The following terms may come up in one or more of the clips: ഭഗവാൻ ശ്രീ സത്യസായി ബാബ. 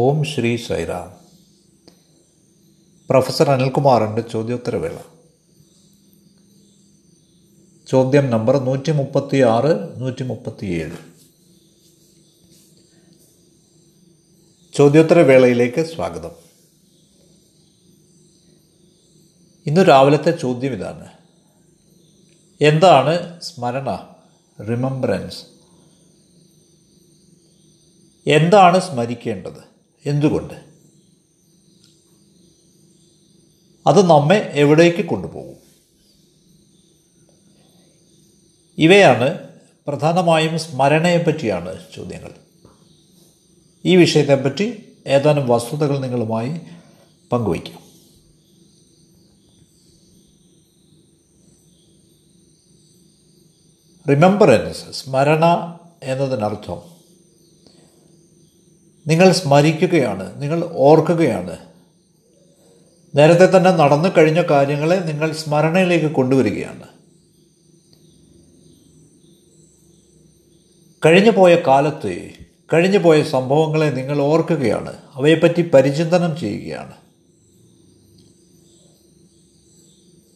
ഓം Sri Sairam. Professor അനിൽകുമാറിൻ്റെ ചോദ്യോത്തരവേള. ചോദ്യം നമ്പർ 136, 137. ചോദ്യോത്തരവേളയിലേക്ക് സ്വാഗതം. ഇന്ന് രാവിലത്തെ ചോദ്യം ഇതാണ്: എന്താണ് സ്മരണ, റിമംബ്രൻസ്? എന്താണ് സ്മരിക്കേണ്ടത്? എന്തുകൊണ്ട്? അത് നമ്മെ എവിടേക്ക് കൊണ്ടുപോകും? ഇവയാണ് പ്രധാനമായും സ്മരണയെപ്പറ്റിയാണ് ചോദ്യങ്ങൾ. ഈ വിഷയത്തെപ്പറ്റി ഏതാനും വസ്തുതകൾ നിങ്ങളുമായി പങ്കുവയ്ക്കാം. റിമെമ്പറൻസ്, സ്മരണ എന്നതിനർത്ഥം നിങ്ങൾ സ്മരിക്കുകയാണ്, നിങ്ങൾ ഓർക്കുകയാണ്. നേരത്തെ തന്നെ നടന്നു കഴിഞ്ഞ കാര്യങ്ങളെ നിങ്ങൾ സ്മരണയിലേക്ക് കൊണ്ടുവരികയാണ്. കഴിഞ്ഞുപോയ കാലത്ത് കഴിഞ്ഞുപോയ സംഭവങ്ങളെ നിങ്ങൾ ഓർക്കുകയാണ്, അവയെപ്പറ്റി പരിചിന്തനം ചെയ്യുകയാണ്.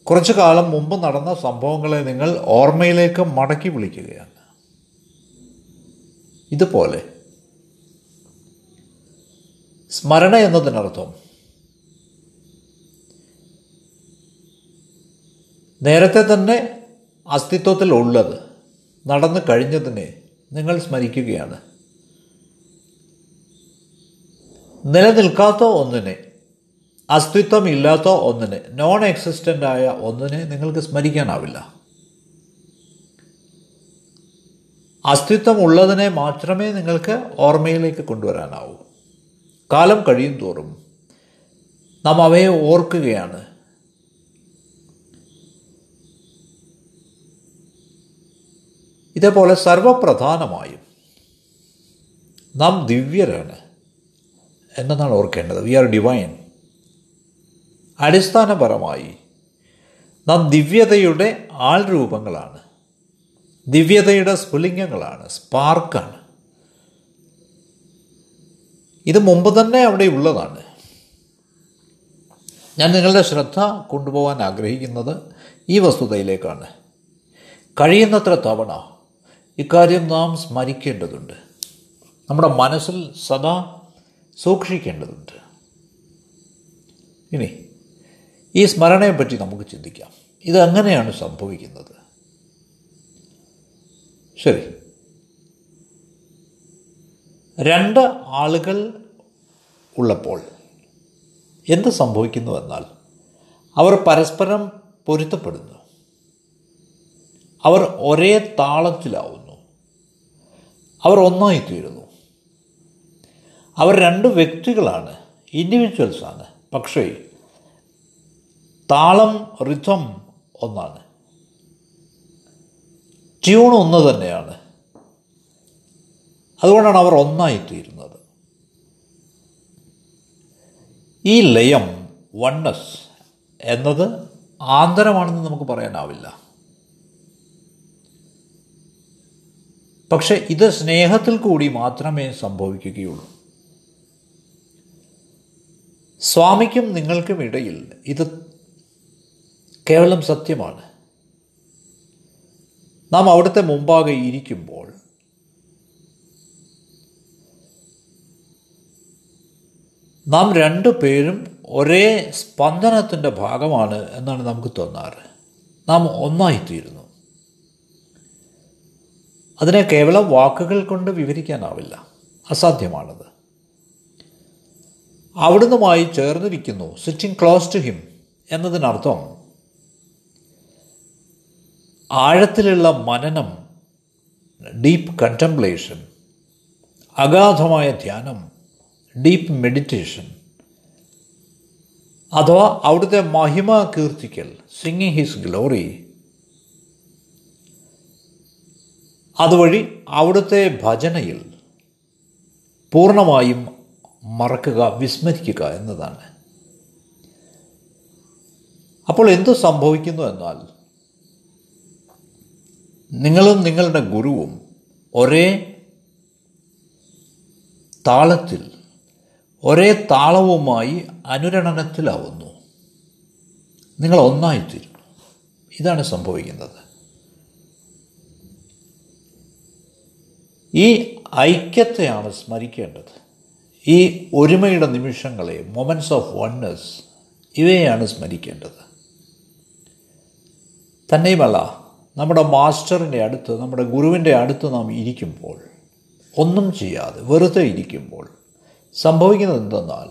കുറച്ചു കാലം മുമ്പ് നടന്ന സംഭവങ്ങളെ നിങ്ങൾ ഓർമ്മയിലേക്ക് മടക്കി വിളിക്കുകയാണ്. ഇതുപോലെ സ്മരണ എന്നതിനർത്ഥം നേരത്തെ തന്നെ അസ്തിത്വത്തിലുള്ളത്, നടന്നു കഴിഞ്ഞതിനെ നിങ്ങൾ സ്മരിക്കുകയാണ്. നിലനിൽക്കാത്ത ഒന്നിനെ, അസ്തിത്വമില്ലാത്ത ഒന്നിനെ, നോൺ എക്സിസ്റ്റൻ്റായ ഒന്നിനെ നിങ്ങൾക്ക് സ്മരിക്കാനാവില്ല. അസ്തിത്വമുള്ളതിനെ മാത്രമേ നിങ്ങൾക്ക് ഓർമ്മയിലേക്ക് കൊണ്ടുവരാനാവൂ. കാലം കഴിയും തോറും നാം അവയെ ഓർക്കുകയാണ്. ഇതേപോലെ സർവപ്രധാനമായും നാം ദിവ്യരാണ് എന്നതാണ് ഓർക്കേണ്ടത്. We are divine. അടിസ്ഥാനപരമായി നാം ദിവ്യതയുടെ ആൾരൂപങ്ങളാണ്, ദിവ്യതയുടെ സ്ഫുലിംഗങ്ങളാണ്, സ്പാർക്കാണ്. ഇത് മുമ്പ് തന്നെ അവിടെ ഉള്ളതാണ്. ഞാൻ നിങ്ങളുടെ ശ്രദ്ധ കൊണ്ടുപോകാൻ ആഗ്രഹിക്കുന്നത് ഈ വസ്തുതയിലേക്കാണ്. കഴിയുന്നത്ര തവണ ഇക്കാര്യം നാം സ്മരിക്കേണ്ടതുണ്ട്, നമ്മുടെ മനസ്സിൽ സദാ സൂക്ഷിക്കേണ്ടതുണ്ട്. ഇനി ഈ സ്മരണയെപ്പറ്റി നമുക്ക് ചിന്തിക്കാം. ഇതെങ്ങനെയാണ് സംഭവിക്കുന്നത്? ശരി, രണ്ട് ആളുകൾ ഉള്ളപ്പോൾ എന്ത് സംഭവിക്കുന്നുവെന്നാൽ അവർ പരസ്പരം പൊരുത്തപ്പെടുന്നു, അവർ ഒരേ താളത്തിലാവുന്നു, അവർ ഒന്നായിത്തീരുന്നു. അവർ രണ്ട് വ്യക്തികളാണ്, ഇൻഡിവിജ്വൽസാണ്. പക്ഷേ താളം, റിഥം ഒന്നാണ്, ട്യൂൺ ഒന്ന് തന്നെയാണ്. അതുകൊണ്ടാണ് അവർ ഒന്നായിത്തീരുന്നത്. ഈ ലയം, വണ്ണസ് എന്നത് ആന്തരമാണെന്ന് നമുക്ക് പറയാനാവില്ല. പക്ഷെ ഇത് സ്നേഹത്തിൽ കൂടി മാത്രമേ സംഭവിക്കുകയുള്ളൂ. സ്വാമിക്കും നിങ്ങൾക്കും ഇടയിൽ ഇത് കേവലം സത്യമാണ്. നാം അവിടുത്തെ മുമ്പാകെ ഇരിക്കുമ്പോൾ നാം രണ്ടു പേരും ഒരേ സ്പന്ദനത്തിൻ്റെ ഭാഗമാണ് എന്നാണ് നമുക്ക് തോന്നാറ്. നാം ഒന്നായിത്തീരുന്നു. അതിനെ കേവലം വാക്കുകൾ കൊണ്ട് വിവരിക്കാനാവില്ല, അസാധ്യമാണത്. അവിടുന്നുമായി ചേർന്നിരിക്കുന്നു, സിറ്റിംഗ് ക്ലോസ് ടു ഹിം എന്നതിനർത്ഥം ആഴത്തിലുള്ള മനനം, ഡീപ്പ് കണ്ടംപ്ലേഷൻ, അഗാധമായ ധ്യാനം, ഡീപ്പ് മെഡിറ്റേഷൻ, അഥവാ അവിടുത്തെ മഹിമ കീർത്തിക്കൽ, സിംഗിങ് ഹിസ് ഗ്ലോറി. അതുവഴി അവിടുത്തെ ഭജനയിൽ പൂർണ്ണമായും മറക്കുക, വിസ്മരിക്കുക എന്നതാണ്. അപ്പോൾ എന്തു സംഭവിക്കുന്നു എന്നാൽ നിങ്ങളും നിങ്ങളുടെ ഗുരുവും ഒരേ താളത്തിൽ, ഒരേ താളവുമായി അനുരണനത്തിലാവുന്നു. നിങ്ങൾ ഒന്നായിത്തീരും. ഇതാണ് സംഭവിക്കുന്നത്. ഈ ഐക്യത്തെയാണ് സ്മരിക്കേണ്ടത്. ഈ ഒരുമയുടെ നിമിഷങ്ങളെ, മൊമെൻറ്റ്സ് ഓഫ് വൺനെസ്, ഇവയെയാണ് സ്മരിക്കേണ്ടത്. തന്നെയുമല്ല, നമ്മുടെ മാസ്റ്ററിൻ്റെ അടുത്ത്, നമ്മുടെ ഗുരുവിൻ്റെ അടുത്ത് നാം ഇരിക്കുമ്പോൾ, ഒന്നും ചെയ്യാതെ വെറുതെ ഇരിക്കുമ്പോൾ സംഭവിക്കുന്നത് എന്തെന്നാൽ,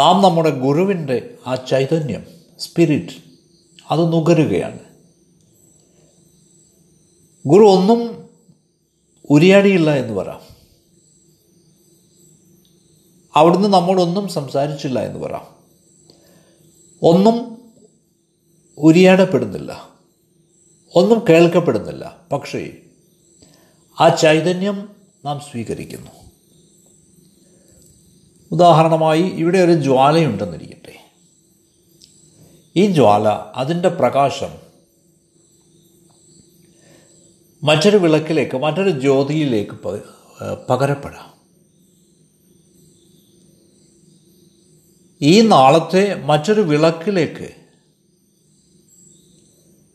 നാം നമ്മുടെ ഗുരുവിൻ്റെ ആ ചൈതന്യം, സ്പിരിറ്റ്, അത് നുകരുകയാണ്. ഗുരു ഒന്നും ഉരിയാടിയില്ല എന്ന് പറയാം. അവിടുന്ന് നമ്മളൊന്നും സംസാരിച്ചില്ല എന്ന് പറയാം. ഒന്നും ഉരിയാടപ്പെടുന്നില്ല, ഒന്നും കേൾക്കപ്പെടുന്നില്ല. പക്ഷേ ആ ചൈതന്യം നാം സ്വീകരിക്കുന്നു. ഉദാഹരണമായി, ഇവിടെ ഒരു ജ്വാലയുണ്ടെന്നിരിക്കട്ടെ. ഈ ജ്വാല, അതിൻ്റെ പ്രകാശം മറ്റൊരു വിളക്കിലേക്ക്, മറ്റൊരു ജ്യോതിയിലേക്ക് പകരപ്പെടാം. ഈ നാളത്തെ മറ്റൊരു വിളക്കിലേക്ക്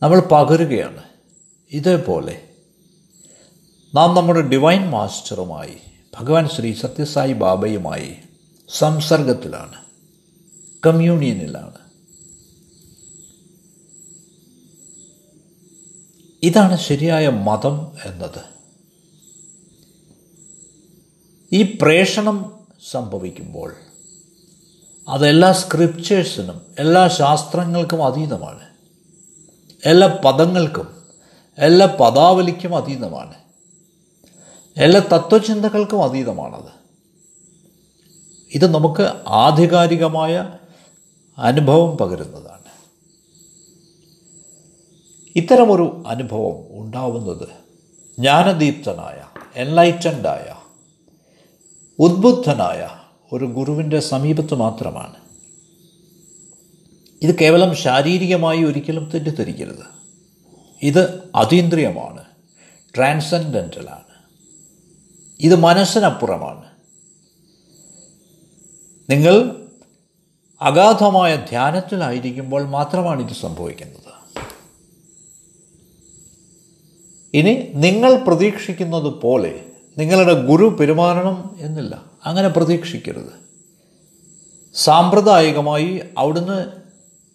നമ്മൾ പകരുകയാണ്. ഇതേപോലെ നാം നമ്മുടെ ഡിവൈൻ മാസ്റ്ററുമായി, ഭഗവാൻ ശ്രീ സത്യസായി ബാബയുമായി സംസർഗത്തിലാണ്, കമ്മ്യൂണിയനിലാണ്. ഇതാണ് ശരിയായ മതം എന്നത്. ഈ പ്രേഷണം സംഭവിക്കുമ്പോൾ അതെല്ലാ സ്ക്രിപ്റ്റേഴ്സിനും, എല്ലാ ശാസ്ത്രങ്ങൾക്കും അതീതമാണ്, എല്ലാ പദങ്ങൾക്കും, എല്ലാ പദാവലിക്കും അതീതമാണ്, എല്ലാ തത്വചിന്തകൾക്കും അതീതമാണത്. ഇത് നമുക്ക് ആധികാരികമായ അനുഭവം പകരുന്നതാണ്. ഇത്തരമൊരു അനുഭവം ഉണ്ടാവുന്നത് ജ്ഞാനദീപ്തനായ, എൻലൈറ്റൻഡായ, ഉദ്ബുദ്ധനായ ഒരു ഗുരുവിൻ്റെ സമീപത്ത് മാത്രമാണ്. ഇത് കേവലം ശാരീരികമായി ഒരിക്കലും തെറ്റിദ്ധരിക്കരുത്. ഇത് അതീന്ദ്രിയമാണ്, ട്രാൻസെൻഡൻ്റലാണ്, ഇത് മനസ്സിനപ്പുറമാണ്. നിങ്ങൾ അഗാധമായ ധ്യാനത്തിലായിരിക്കുമ്പോൾ മാത്രമാണ് ഇത് സംഭവിക്കുന്നത്. ഇനി നിങ്ങൾ പ്രതീക്ഷിക്കുന്നത് പോലെ നിങ്ങളുടെ ഗുരു പെരുമാറണം എന്നില്ല, അങ്ങനെ പ്രതീക്ഷിക്കരുത്. സാമ്പ്രദായികമായി അവിടുന്ന്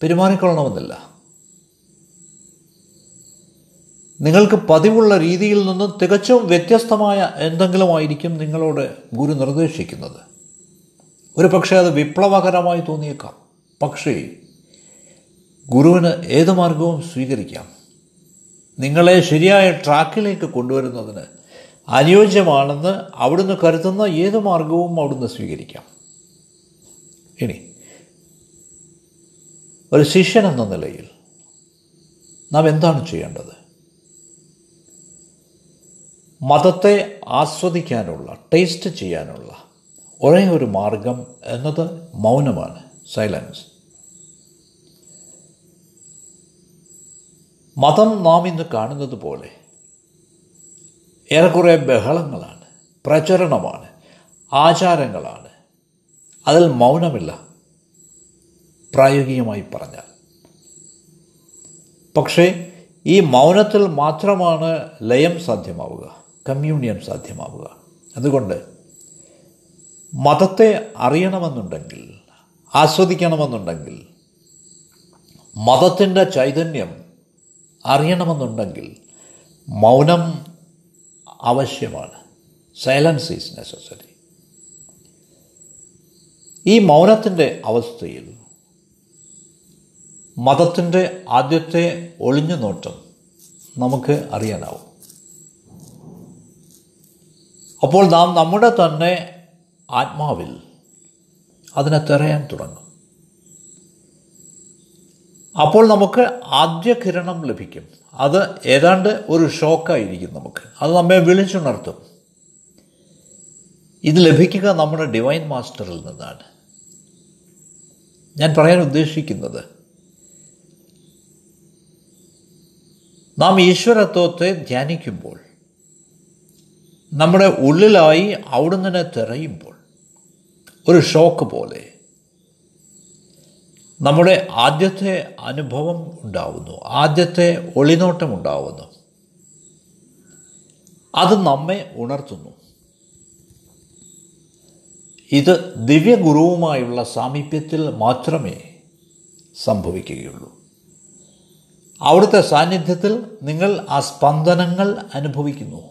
പെരുമാറിക്കൊള്ളണമെന്നില്ല. നിങ്ങൾക്ക് പതിവുള്ള രീതിയിൽ നിന്നും തികച്ചും വ്യത്യസ്തമായ എന്തെങ്കിലും ആയിരിക്കും നിങ്ങളോട് ഗുരു നിർദ്ദേശിക്കുന്നത്. ഒരു പക്ഷേ അത് വിപ്ലവകരമായി തോന്നിയേക്കാം. പക്ഷേ ഗുരുവിന് ഏത് മാർഗവും സ്വീകരിക്കാം. നിങ്ങളെ ശരിയായ ട്രാക്കിലേക്ക് കൊണ്ടുവരുന്നതിന് അനുയോജ്യമാണെന്ന് അവിടുന്ന് കരുതുന്ന ഏത് മാർഗവും അവിടുന്ന് സ്വീകരിക്കാം. ഇനി ഒരു ശിഷ്യൻ എന്ന നിലയിൽ നാം എന്താണ് ചെയ്യേണ്ടത്? മതത്തെ ആസ്വദിക്കാനുള്ള, ടേസ്റ്റ് ചെയ്യാനുള്ള ഒരേ ഒരു മാർഗം എന്നത് മൗനമാണ്, സൈലൻസ്. മതം നാം ഇന്ന് കാണുന്നത് പോലെ ഏറെക്കുറെ ബഹളങ്ങളാണ്, പ്രചരണമാണ്, ആചാരങ്ങളാണ്. അതിൽ മൗനമില്ല, പ്രായോഗികമായി പറഞ്ഞാൽ. പക്ഷേ ഈ മൗനത്തിൽ മാത്രമാണ് ലയം സാധ്യമാവുക, കമ്മ്യൂണിയൻ സാധ്യമാവുക. അതുകൊണ്ട് മതത്തെ അറിയണമെന്നുണ്ടെങ്കിൽ, ആസ്വദിക്കണമെന്നുണ്ടെങ്കിൽ, മതത്തിൻ്റെ ചൈതന്യം അറിയണമെന്നുണ്ടെങ്കിൽ മൗനം ആവശ്യമാണ്. Silence is necessary. ഈ മൗനത്തിൻ്റെ അവസ്ഥയിൽ മതത്തിൻ്റെ ആദ്യത്തെ ഒളിഞ്ഞുനോട്ടം നമുക്ക് അറിയാനാവും. അപ്പോൾ നാം നമ്മുടെ തന്നെ ആത്മാവിൽ അതിനെ തിരയാൻ തുടങ്ങും. അപ്പോൾ നമുക്ക് ആദ്യ കിരണം ലഭിക്കും. അത് ഏതാണ്ട് ഒരു ഷോക്കായിരിക്കും നമുക്ക്. അത് നമ്മെ വിളിച്ചുണർത്തും. ഇത് ലഭിക്കുക നമ്മുടെ ഡിവൈൻ മാസ്റ്ററിൽ നിന്നാണ്. ഞാൻ പറയാൻ ഉദ്ദേശിക്കുന്നത്, നാം ഈശ്വരത്വത്തെ ധ്യാനിക്കുമ്പോൾ, നമ്മുടെ ഉള്ളിലായി അവിടുന്ന് തിരയുമ്പോൾ, ഒരു ഷോക്ക് പോലെ നമ്മുടെ ആദ്യത്തെ അനുഭവം ഉണ്ടാവുന്നു, ആദ്യത്തെ ഒളിനോട്ടം ഉണ്ടാവുന്നു. അത് നമ്മെ ഉണർത്തുന്നു. ഇത് ദിവ്യഗുരുവുമായുള്ള സാമീപ്യത്തിൽ മാത്രമേ സംഭവിക്കുകയുള്ളൂ. അവിടുത്തെ സാന്നിധ്യത്തിൽ നിങ്ങൾ ആ സ്പന്ദനങ്ങൾ അനുഭവിക്കുന്നു,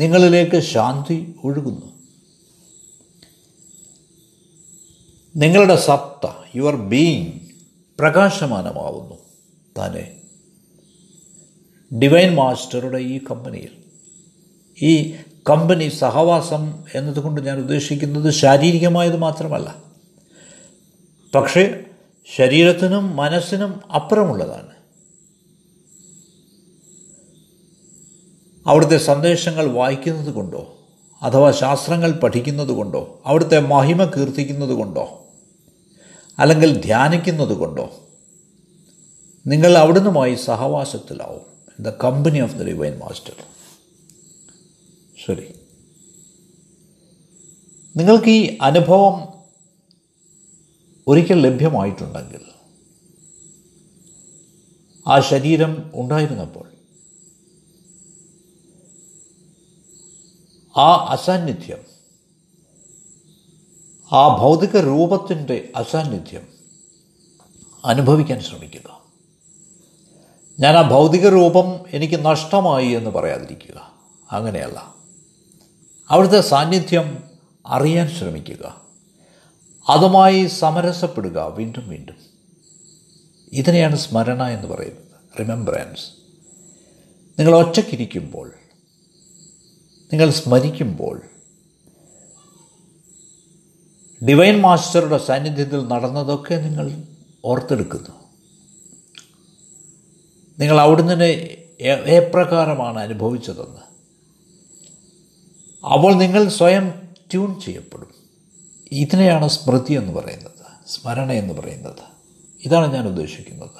നിങ്ങളിലേക്ക് ശാന്തി ഒഴുകുന്നു. നിങ്ങളുടെ സത്ത, യുവർ ബീയിങ്, പ്രകാശമാനമാവുന്നു താനെ. ഡിവൈൻ മാസ്റ്ററുടെ ഈ കമ്പനി സഹവാസം എന്നതുകൊണ്ട് ഞാൻ ഉദ്ദേശിക്കുന്നത് ശാരീരികമായത് മാത്രമല്ല, പക്ഷേ ശരീരത്തിനും മനസ്സിനും അപ്പുറമുള്ളതാണ്. അവിടുത്തെ സന്ദേശങ്ങൾ വായിക്കുന്നത് കൊണ്ടോ, അഥവാ ശാസ്ത്രങ്ങൾ പഠിക്കുന്നത് കൊണ്ടോ, അവിടുത്തെ മഹിമ കീർത്തിക്കുന്നത് കൊണ്ടോ, അല്ലെങ്കിൽ ധ്യാനിക്കുന്നത് കൊണ്ടോ നിങ്ങൾ അവിടുന്നുമായി സഹവാസത്തിലാവും. The company of the divine master. ശരി, നിങ്ങൾക്ക് ഈ അനുഭവം ഒരിക്കൽ ലഭ്യമായിട്ടുണ്ടെങ്കിൽ, ആ ശരീരം ഉണ്ടായിരുന്നപ്പോൾ, ആ അസാന്നിധ്യം, ആ ഭൗതിക രൂപത്തിൻ്റെ അസാന്നിധ്യം അനുഭവിക്കാൻ ശ്രമിക്കുക. ഞാൻ ആ ഭൗതിക രൂപം എനിക്ക് നഷ്ടമായി എന്ന് പറയാതിരിക്കുക, അങ്ങനെയല്ല. അവിടുത്തെ സാന്നിധ്യം അറിയാൻ ശ്രമിക്കുക, അതുമായി സമരസപ്പെടുക വീണ്ടും വീണ്ടും. ഇതിനെയാണ് സ്മരണ എന്ന് പറയുന്നത്, റിമെംബ്രാൻസ്. നിങ്ങൾ ഒറ്റയ്ക്കിരിക്കുമ്പോൾ, നിങ്ങൾ സ്മരിക്കുമ്പോൾ, ഡിവൈൻ മാസ്റ്ററുടെ സാന്നിധ്യത്തിൽ നടന്നതൊക്കെ നിങ്ങൾ ഓർത്തെടുക്കുന്നു. നിങ്ങൾ അവിടുന്ന് എപ്രകാരമാണ് അനുഭവിച്ചതെന്ന്. അപ്പോൾ നിങ്ങൾ സ്വയം ട്യൂൺ ചെയ്യപ്പെടും. ഇതിനെയാണ് സ്മൃതി എന്ന് പറയുന്നത്, സ്മരണ എന്ന് പറയുന്നത്. ഇതാണ് ഞാൻ ഉദ്ദേശിക്കുന്നത്.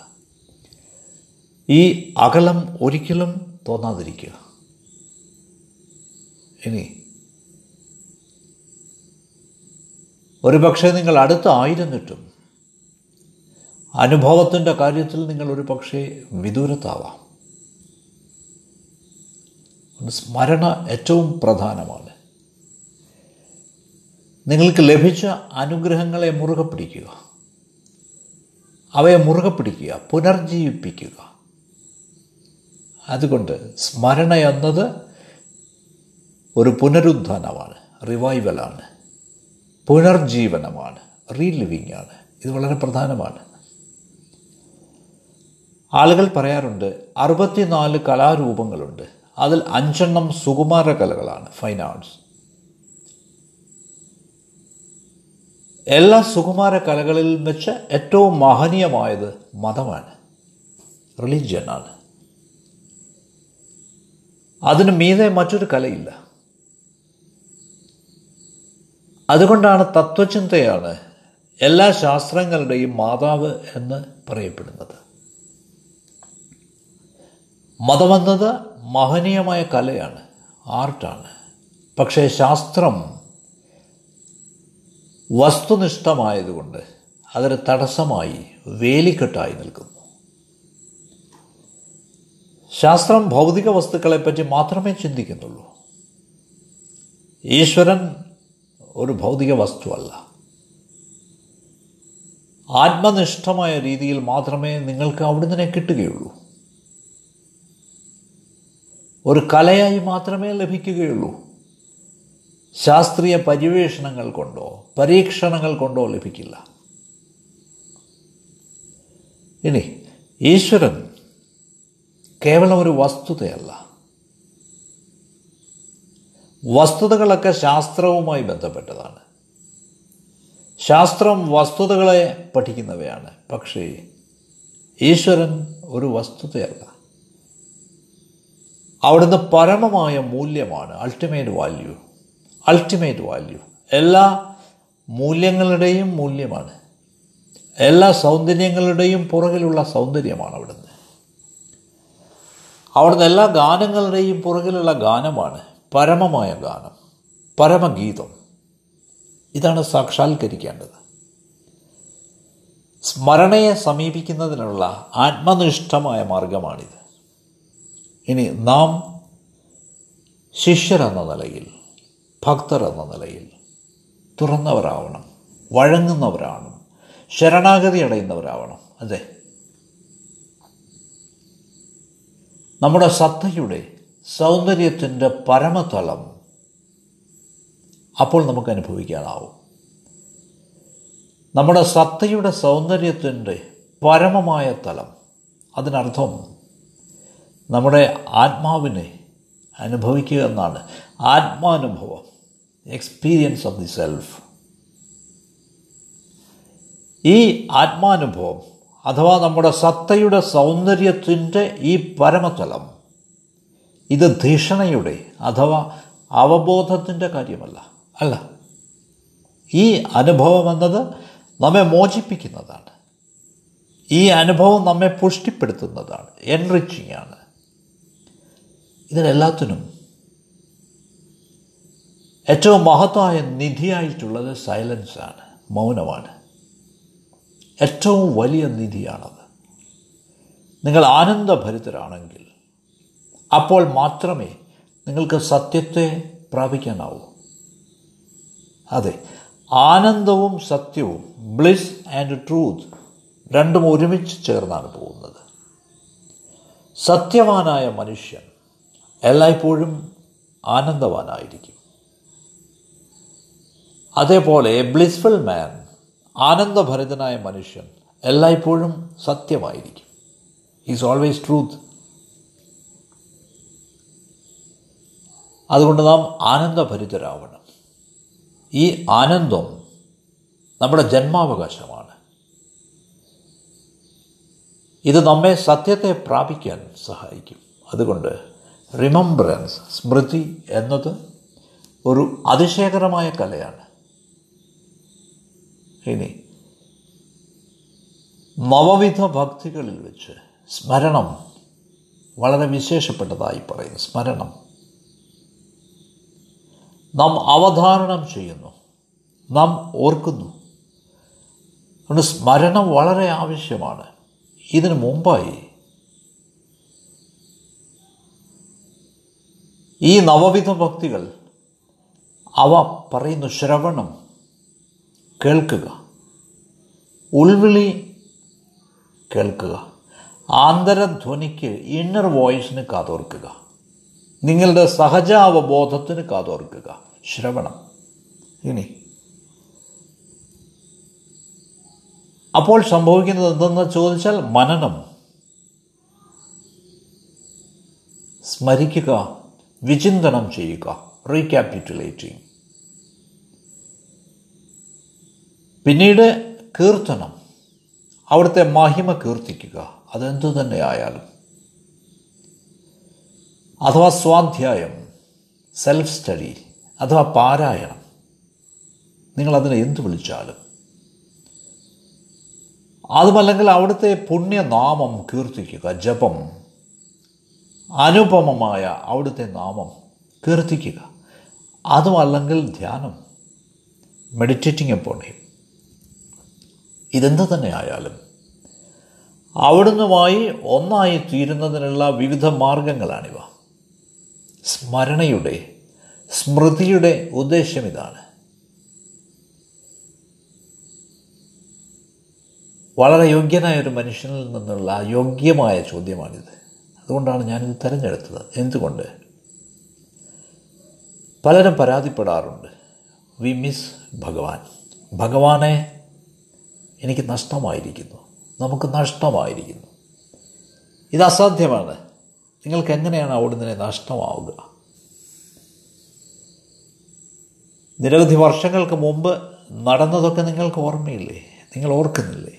ഈ അകലം ഒരിക്കലും തോന്നാതിരിക്കുക. ഇനി ഒരു പക്ഷേ നിങ്ങൾ അടുത്തായിരുന്നിട്ടും അനുഭവത്തിൻ്റെ കാര്യത്തിൽ നിങ്ങൾ ഒരു പക്ഷേ വിദൂരത്താവാം. സ്മരണ ഏറ്റവും പ്രധാനമാണ്. നിങ്ങൾക്ക് ലഭിച്ച അനുഗ്രഹങ്ങളെ മുറുകെ പിടിക്കുക, അവയെ മുറുകെ പിടിക്കുക, പുനർജീവിപ്പിക്കുക. അതുകൊണ്ട് സ്മരണ എന്നത് ഒരു പുനരുദ്ധാനമാണ്, റിവൈവലാണ്, പുനർജീവനമാണ്, റീലിവിങ് ആണ്. ഇത് വളരെ പ്രധാനമാണ്. ആളുകൾ പറയാറുണ്ട് 64 കലാരൂപങ്ങളുണ്ട്, അതിൽ 5 സുകുമാര കലകളാണ്, ഫൈൻ ആർട്സ്. എല്ലാ സുകുമാര കലകളിൽ വെച്ച് ഏറ്റവും മഹനീയമായത് മതമാണ്, റിലീജിയനാണ്. അതിന് മീതെ മറ്റൊരു കലയില്ല. അതുകൊണ്ടാണ് തത്വചിന്തയാണ് എല്ലാ ശാസ്ത്രങ്ങളുടെയും മാതാവ് എന്ന് പറയപ്പെടുന്നത്. മതമെന്നത് മഹനീയമായ കലയാണ്, ആർട്ടാണ്. പക്ഷേ ശാസ്ത്രം വസ്തുനിഷ്ഠമായതുകൊണ്ട് അതൊരു തടസ്സമായി, വേലിക്കെട്ടായി നിൽക്കുന്നു. ശാസ്ത്രം ഭൗതിക വസ്തുക്കളെപ്പറ്റി മാത്രമേ ചിന്തിക്കുന്നുള്ളൂ. ഈശ്വരൻ ഒരു ഭൗതിക വസ്തുവല്ല. ആത്മനിഷ്ഠമായ രീതിയിൽ മാത്രമേ നിങ്ങൾക്ക് അവിടുന്ന് കിട്ടുകയുള്ളൂ, ഒരു കലയായി മാത്രമേ ലഭിക്കുകയുള്ളൂ. ശാസ്ത്രീയ പര്യവേഷണങ്ങൾ കൊണ്ടോ പരീക്ഷണങ്ങൾ കൊണ്ടോ ലഭിക്കില്ല. ഇനി ഈശ്വരൻ കേവലം ഒരു വസ്തുതയല്ല. വസ്തുതകളൊക്കെ ശാസ്ത്രവുമായി ബന്ധപ്പെട്ടതാണ്. ശാസ്ത്രം വസ്തുതകളെ പഠിക്കുന്നവയാണ്. പക്ഷേ ഈശ്വരൻ ഒരു വസ്തുതയല്ല. അവിടുന്ന് പരമമായ മൂല്യമാണ്, അൾട്ടിമേറ്റ് വാല്യൂ. അൾട്ടിമേറ്റ് വാല്യൂ എല്ലാ മൂല്യങ്ങളുടെയും മൂല്യമാണ്, എല്ലാ സൗന്ദര്യങ്ങളുടെയും പുറകിലുള്ള സൗന്ദര്യമാണ് അവിടുന്ന്. അവിടുന്ന് എല്ലാ ഗാനങ്ങളുടെയും പുറകിലുള്ള ഗാനമാണ്, പരമമായ ഗാനം, പരമഗീതം. ഇതാണ് സാക്ഷാത്കരിക്കേണ്ടത്. സ്മരണയെ സമീപിക്കുന്നതിനുള്ള ആത്മനിഷ്ഠമായ മാർഗമാണിത്. ഇനി നാം ശിഷ്യരെന്ന നിലയിൽ, ഭക്തർ എന്ന നിലയിൽ തുറന്നവരാവണം, വഴങ്ങുന്നവരാവണം, ശരണാഗതി അടയുന്നവരാവണം. അതെ, നമ്മുടെ സത്തയുടെ സൗന്ദര്യത്തിൻ്റെ പരമതലം അപ്പോൾ നമുക്ക് അനുഭവിക്കാനാവും. നമ്മുടെ സത്തയുടെ സൗന്ദര്യത്തിൻ്റെ പരമമായ തലം, അതിനർത്ഥം നമ്മുടെ ആത്മാവിനെ അനുഭവിക്കുക എന്നാണ്. ആത്മാനുഭവം, എക്സ്പീരിയൻസ് ഓഫ് ദി സെൽഫ്. ഈ ആത്മാനുഭവം അഥവാ നമ്മുടെ സത്തയുടെ സൗന്ദര്യത്തിൻ്റെ ഈ പരമതലം, ഇത് ധീഷണയുടെ അഥവാ അവബോധത്തിൻ്റെ കാര്യമല്ല. അല്ല, ഈ അനുഭവമെന്നത് നമ്മെ മോചിപ്പിക്കുന്നതാണ്. ഈ അനുഭവം നമ്മെ പുഷ്ടിപ്പെടുത്തുന്നതാണ്, എൻറിച്ചിങ് ആണ്. ഇതിനെല്ലാത്തിനും ഏറ്റവും മഹത്തായ നിധിയായിട്ടുള്ളത് സൈലൻസാണ്, മൗനമാണ്. ഏറ്റവും വലിയ നിധിയാണത്. നിങ്ങൾ ആനന്ദഭരിതരാണെങ്കിൽ അപ്പോൾ മാത്രമേ നിങ്ങൾക്ക് സത്യത്തെ പ്രാപിക്കാനാവൂ. അതെ, ആനന്ദവും സത്യവും, ബ്ലിസ് ആൻഡ് ട്രൂത്ത്, രണ്ടും ഒരുമിച്ച് ചേർന്നാണ് പോകുന്നത്. സത്യവാനായ മനുഷ്യൻ എല്ലായ്പ്പോഴും ആനന്ദവാനായിരിക്കും. അതേപോലെ ബ്ലിസ്ഫുൾ മാൻ, ആനന്ദഭരിതനായ മനുഷ്യൻ എല്ലായ്പ്പോഴും സത്യമായിരിക്കും. Is always truth. അതുകൊണ്ട് നാം ആനന്ദഭരിതരാവണം. ഈ ആനന്ദം നമ്മുടെ ജന്മാവകാശമാണ്. ഇത് നമ്മെ സത്യത്തെ പ്രാപിക്കാൻ സഹായിക്കും. അതുകൊണ്ട് റിമംബ്രൻസ്, സ്മൃതി എന്നത് ഒരു അതിശയകരമായ കലയാണ്. ഇനി നവവിധ ഭക്തികളിൽ വെച്ച് സ്മരണം വളരെ വിശേഷപ്പെട്ടതായി പറയുന്നു. സ്മരണം നാം അവധാരണം ചെയ്യുന്നു, നാം ഓർക്കുന്നു. അതുകൊണ്ട് സ്മരണം വളരെ ആവശ്യമാണ്. ഇതിനു മുമ്പായി ഈ നവവിധ ഭക്തികൾ, അവ പറയുന്നു ശ്രവണം, കേൾക്കുക, ഉൾവിളി കേൾക്കുക, ആന്തരധ്വനിക്ക്, ഇന്നർ വോയിസിന് കാതോർക്കുക, നിങ്ങളുടെ സഹജാവബോധത്തിന് കാതോർക്കുക, ശ്രവണം. ഇനി അപ്പോൾ സംഭവിക്കുന്നത് എന്തെന്ന് ചോദിച്ചാൽ മനനം, സ്മരിക്കുക, വിചിന്തനം ചെയ്യുക, റീക്യാപിറ്റുലേറ്റിംഗ്. പിന്നീട് കീർത്തനം, അവിടുത്തെ മഹിമ കീർത്തിക്കുക, അതെന്തു തന്നെ ആയാലും. അഥവാ സ്വാധ്യായം, സെൽഫ് സ്റ്റഡി അഥവാ പാരായണം, നിങ്ങളതിനെ എന്തു വിളിച്ചാലും. അതുമല്ലെങ്കിൽ അവിടുത്തെ പുണ്യനാമം കീർത്തിക്കുക, ജപം, അനുപമമായ അവിടുത്തെ നാമം കീർത്തിക്കുക. അതുമല്ലെങ്കിൽ ധ്യാനം, മെഡിറ്റേറ്റിംഗ് എപ്പോൾ. ഇതെന്തു തന്നെ ആയാലും അവിടുന്നുമായി ഒന്നായി തീരുന്നതിനുള്ള വിവിധ മാർഗങ്ങളാണിവ. സ്മരണയുടെ, സ്മൃതിയുടെ ഉദ്ദേശ്യം ഇതാണ്. വളരെ യോഗ്യനായ ഒരു മനുഷ്യനിൽ നിന്നുള്ള യോഗ്യമായ ചോദ്യമാണിത്. അതുകൊണ്ടാണ് ഞാനിത് തിരഞ്ഞെടുത്തത്. എന്തുകൊണ്ട്? പലരും പരാതിപ്പെടാറുണ്ട്, വി മിസ് ഭഗവാൻ, ഭഗവാനെ എനിക്ക് നഷ്ടമായിരിക്കുന്നു, നമുക്ക് നഷ്ടമായിരിക്കുന്നു. ഇത് അസാധ്യമാണ്. നിങ്ങൾക്ക് എങ്ങനെയാണ് അവിടുന്ന് നഷ്ടമാവുക? നിരവധി വർഷങ്ങൾക്ക് മുമ്പ് നടന്നതൊക്കെ നിങ്ങൾക്ക് ഓർമ്മയില്ലേ? നിങ്ങൾ ഓർക്കുന്നില്ലേ?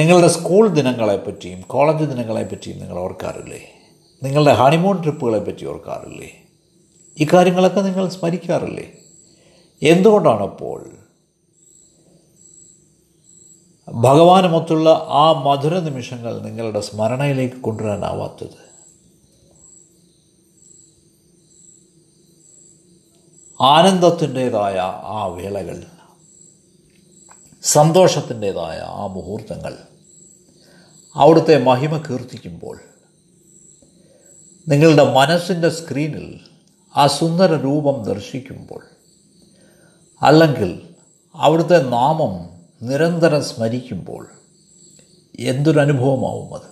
നിങ്ങളുടെ സ്കൂൾ ദിനങ്ങളെപ്പറ്റിയും കോളേജ് ദിനങ്ങളെപ്പറ്റിയും നിങ്ങൾ ഓർക്കാറില്ലേ? നിങ്ങളുടെ ഹണിമൂൺ ട്രിപ്പുകളെപ്പറ്റി ഓർക്കാറില്ലേ? ഇക്കാര്യങ്ങളൊക്കെ നിങ്ങൾ സ്മരിക്കാറില്ലേ? എന്തുകൊണ്ടാണപ്പോൾ ഭഗവാനുമൊത്തുള്ള ആ മധുര നിമിഷങ്ങൾ നിങ്ങളുടെ സ്മരണയിലേക്ക് കൊണ്ടുവരാനാവാത്തത്? ആനന്ദത്തിൻ്റേതായ ആ വേളകൾ, സന്തോഷത്തിൻ്റേതായ ആ മുഹൂർത്തങ്ങൾ അവിടുത്തെ മഹിമ കീർത്തിക്കുമ്പോൾ നിങ്ങളുടെ മനസ്സിൻ്റെ സ്ക്രീനിൽ ആ സുന്ദര രൂപം ദർശിക്കുമ്പോൾ, അല്ലെങ്കിൽ അവിടുത്തെ നാമം നിരന്തരം സ്മരിക്കുമ്പോൾ എന്തൊരനുഭവമാവും അത്!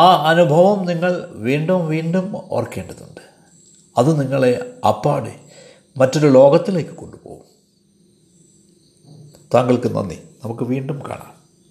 ആ അനുഭവം നിങ്ങൾ വീണ്ടും വീണ്ടും ഓർക്കേണ്ടതുണ്ട്. അത് നിങ്ങളെ അപ്പാടെ മറ്റൊരു ലോകത്തിലേക്ക് കൊണ്ടുപോകും. താങ്കൾക്ക് നന്ദി. നമുക്ക് വീണ്ടും കാണാം.